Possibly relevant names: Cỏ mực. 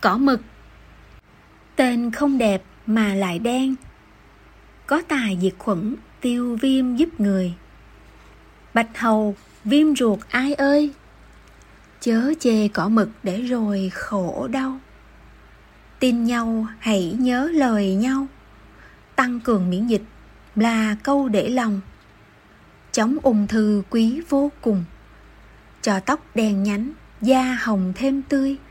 Cỏ mực. Tên không đẹp mà lại đen, có tài diệt khuẩn, tiêu viêm giúp người. Bạch hầu, viêm ruột ai ơi, chớ chê cỏ mực để rồi khổ đau. Tin nhau hãy nhớ lời nhau, tăng cường miễn dịch là câu để lòng. Chống ung thư quý vô cùng, cho tóc đen nhánh, da hồng thêm tươi.